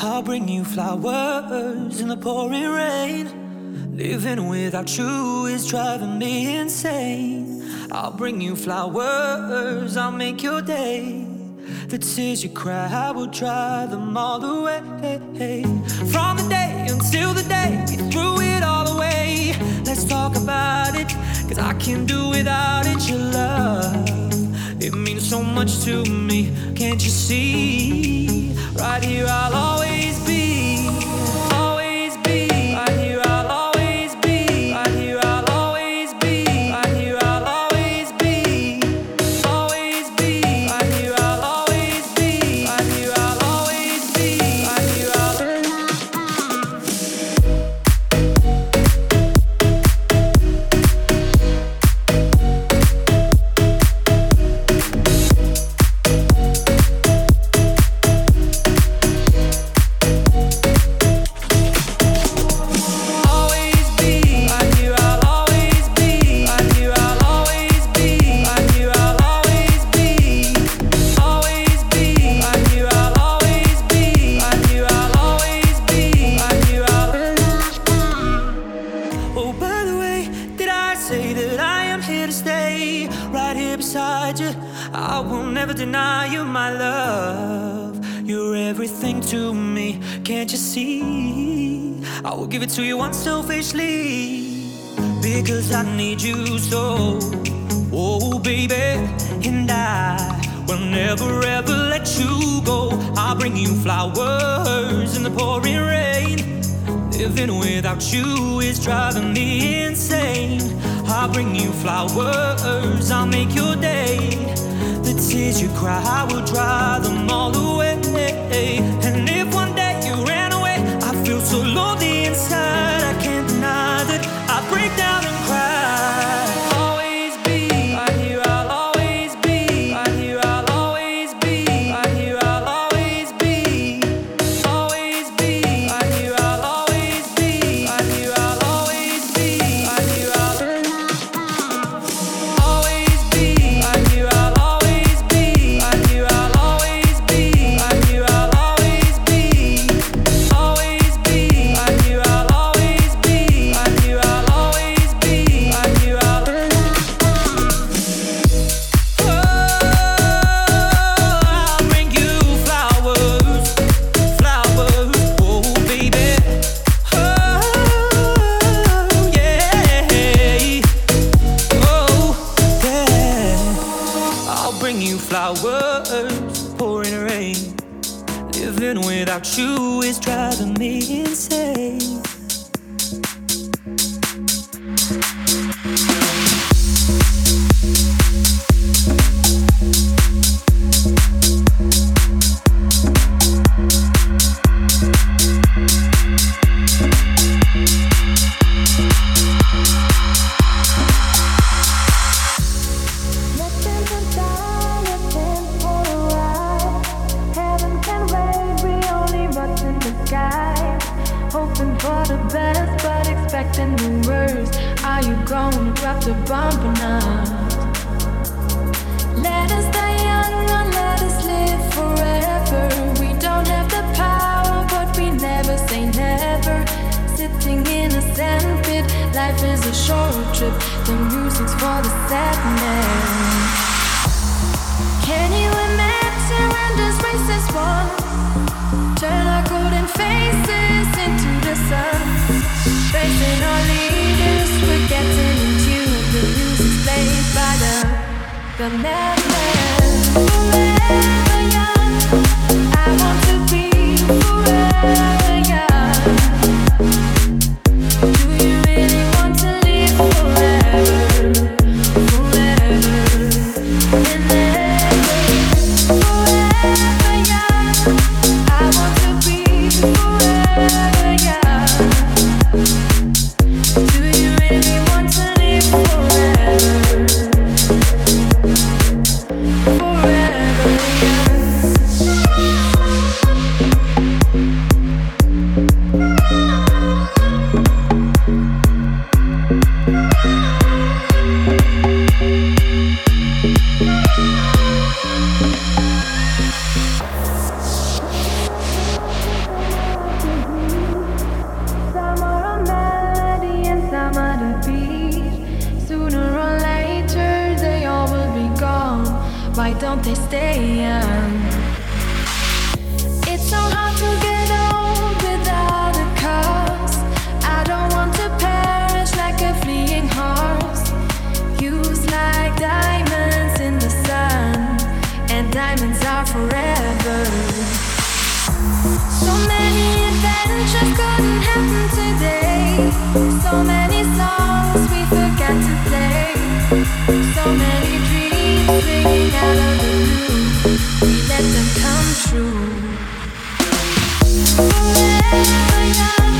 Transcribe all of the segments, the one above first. I'll bring you flowers in the pouring rain. Living without you is driving me insane. I'll bring you flowers, I'll make your day. The tears you cry, I will dry them all away. From the day until the day we threw it all away. Let's talk about it, cause I can't do without it, your love. It means so much to me, can't you see? Right here I'll always be, always be. Right here I'll always be, right here I'll always be. Right here I'll always be, always be. Right here I'll always be, right here I'll always be. Right here I'll beside you, I will never deny you my love. You're everything to me, can't you see? I will give it to you unselfishly, because I need you so. Oh baby, and I will never ever let you go. I'll bring you flowers in the pouring rain. Living without you is driving me insane. I'll bring you flowers, I'll make your day. The tears you cry, I will dry them all away. And if one day you ran away, I feel so lonely inside, I can't deny that I break down and cry. Flowers, pouring rain. Living without you is driving me insane. Life is a short trip, the music's for the sadness. Can you imagine when this race is won? Turn our golden faces into the sun. Facing our leaders, we're getting in tune. The music's played by the madman. Forever young, I want to be forever young. Do you really want to live forever, forever, and ever? Forever young, I want to be forever young. Do you really want to live forever, forever young? don't they stay young? It's so hard to get old without a cause. I don't want to perish like a fleeing horse. Used like diamonds in the sun, and diamonds are forever. So many adventures couldn't happen today. So many songs we forgot to play. So many dreams ringing out of the blue. We let them come true. Forever young,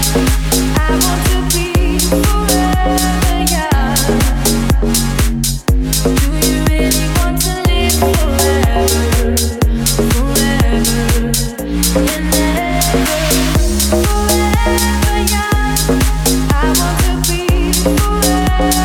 I want to be forever young. Do you really want to live forever? Forever and ever. Forever young, I want to be forever.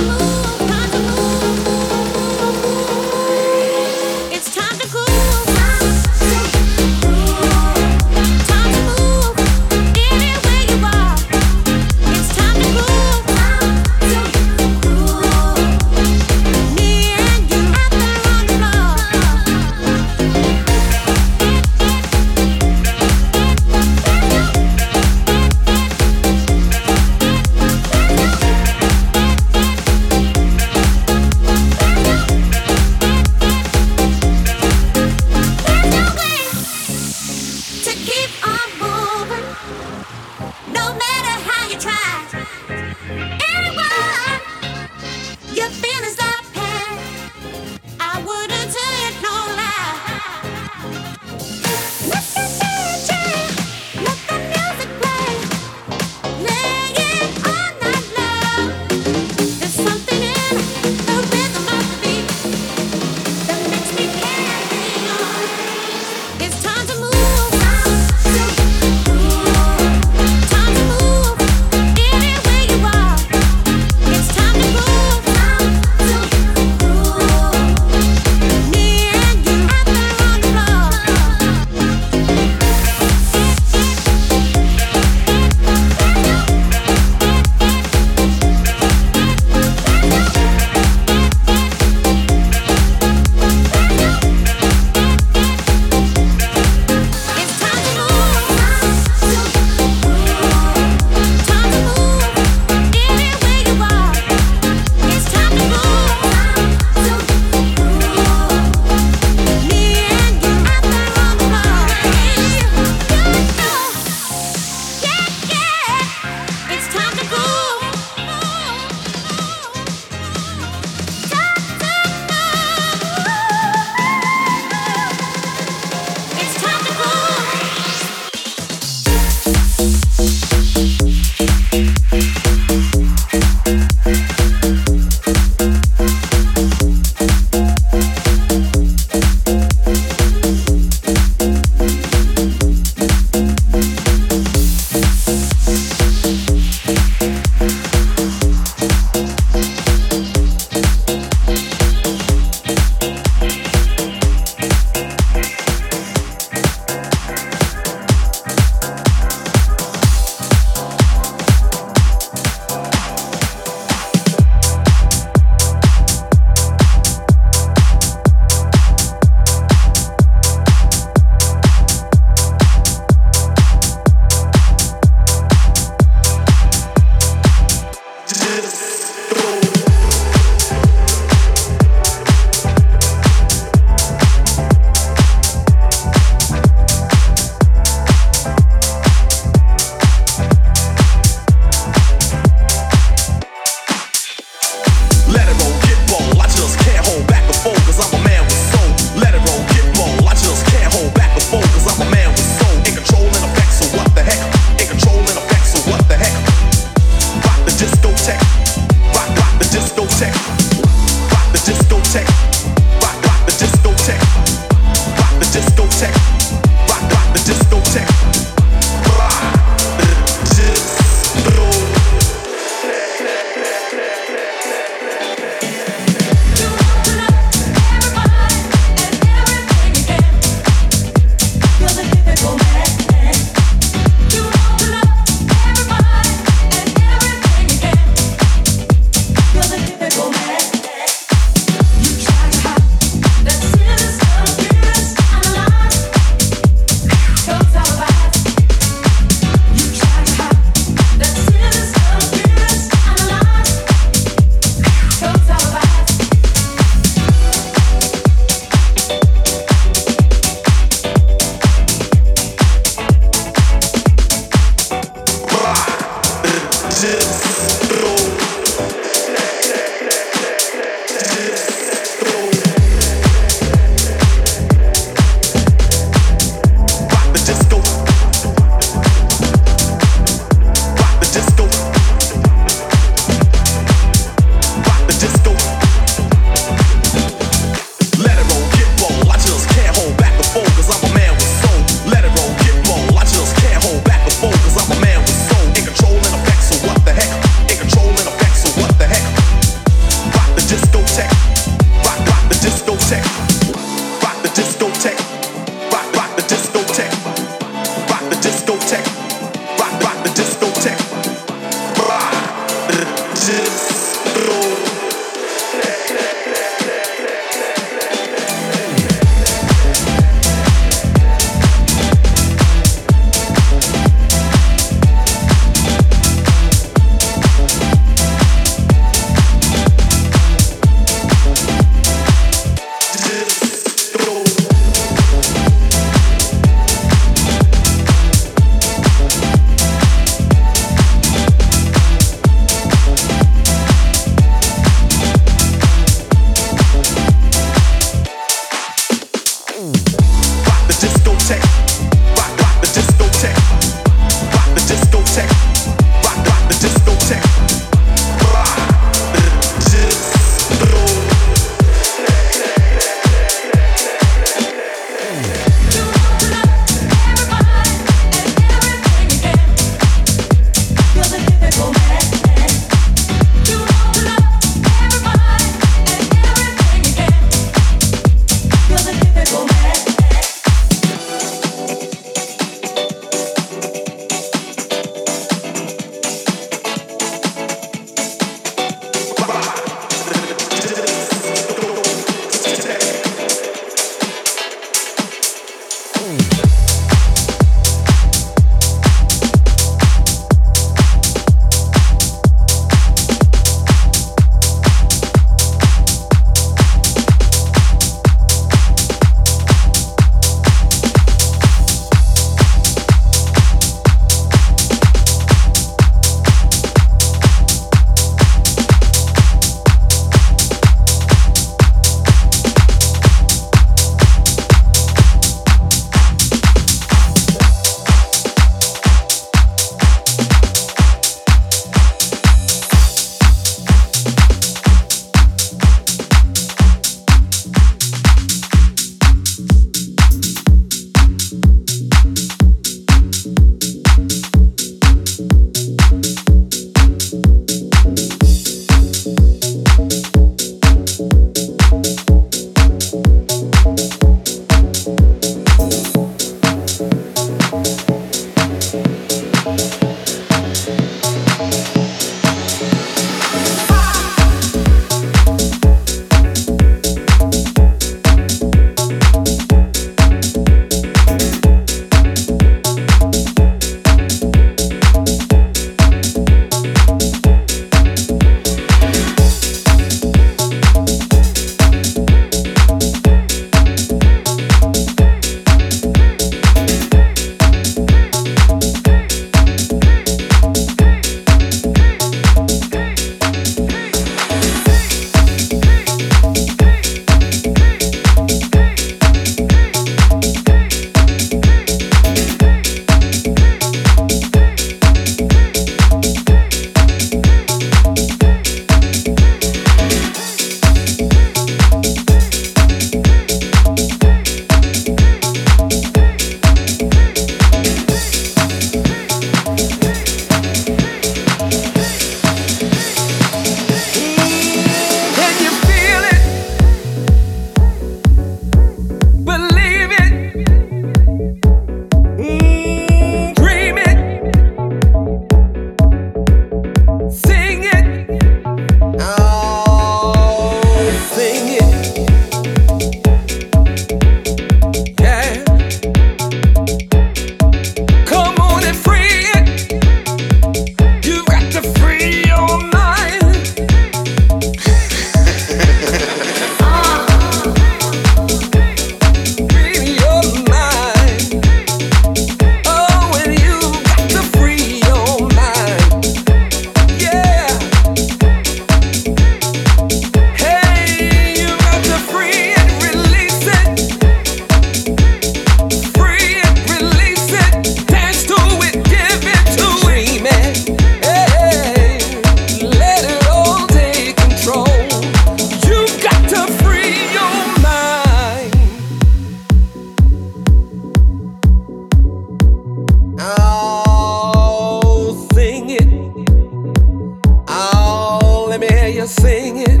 way I sing it.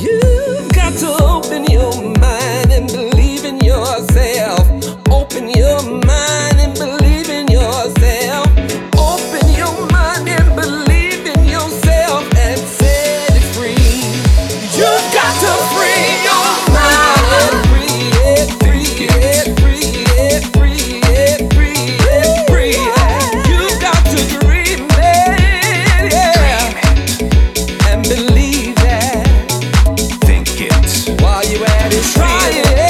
You've got to open your mind and believe in yourself. Open your mind and believe in yourself. Open your mind and believe in yourself and set it free. You've got to free your mind. Free it, free it, free it, free it, free it, free it. You've got to dream it, yeah, and believe that. Think it while you at it. Try it.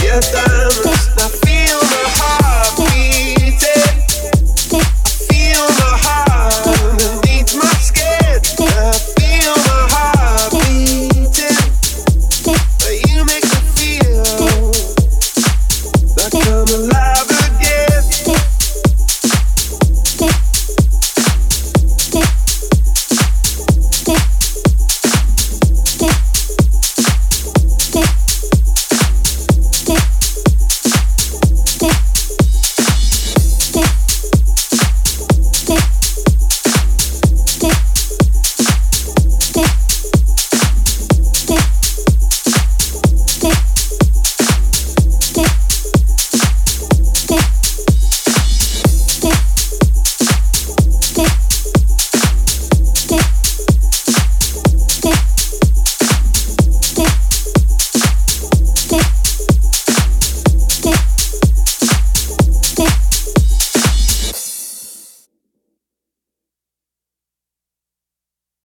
Yes,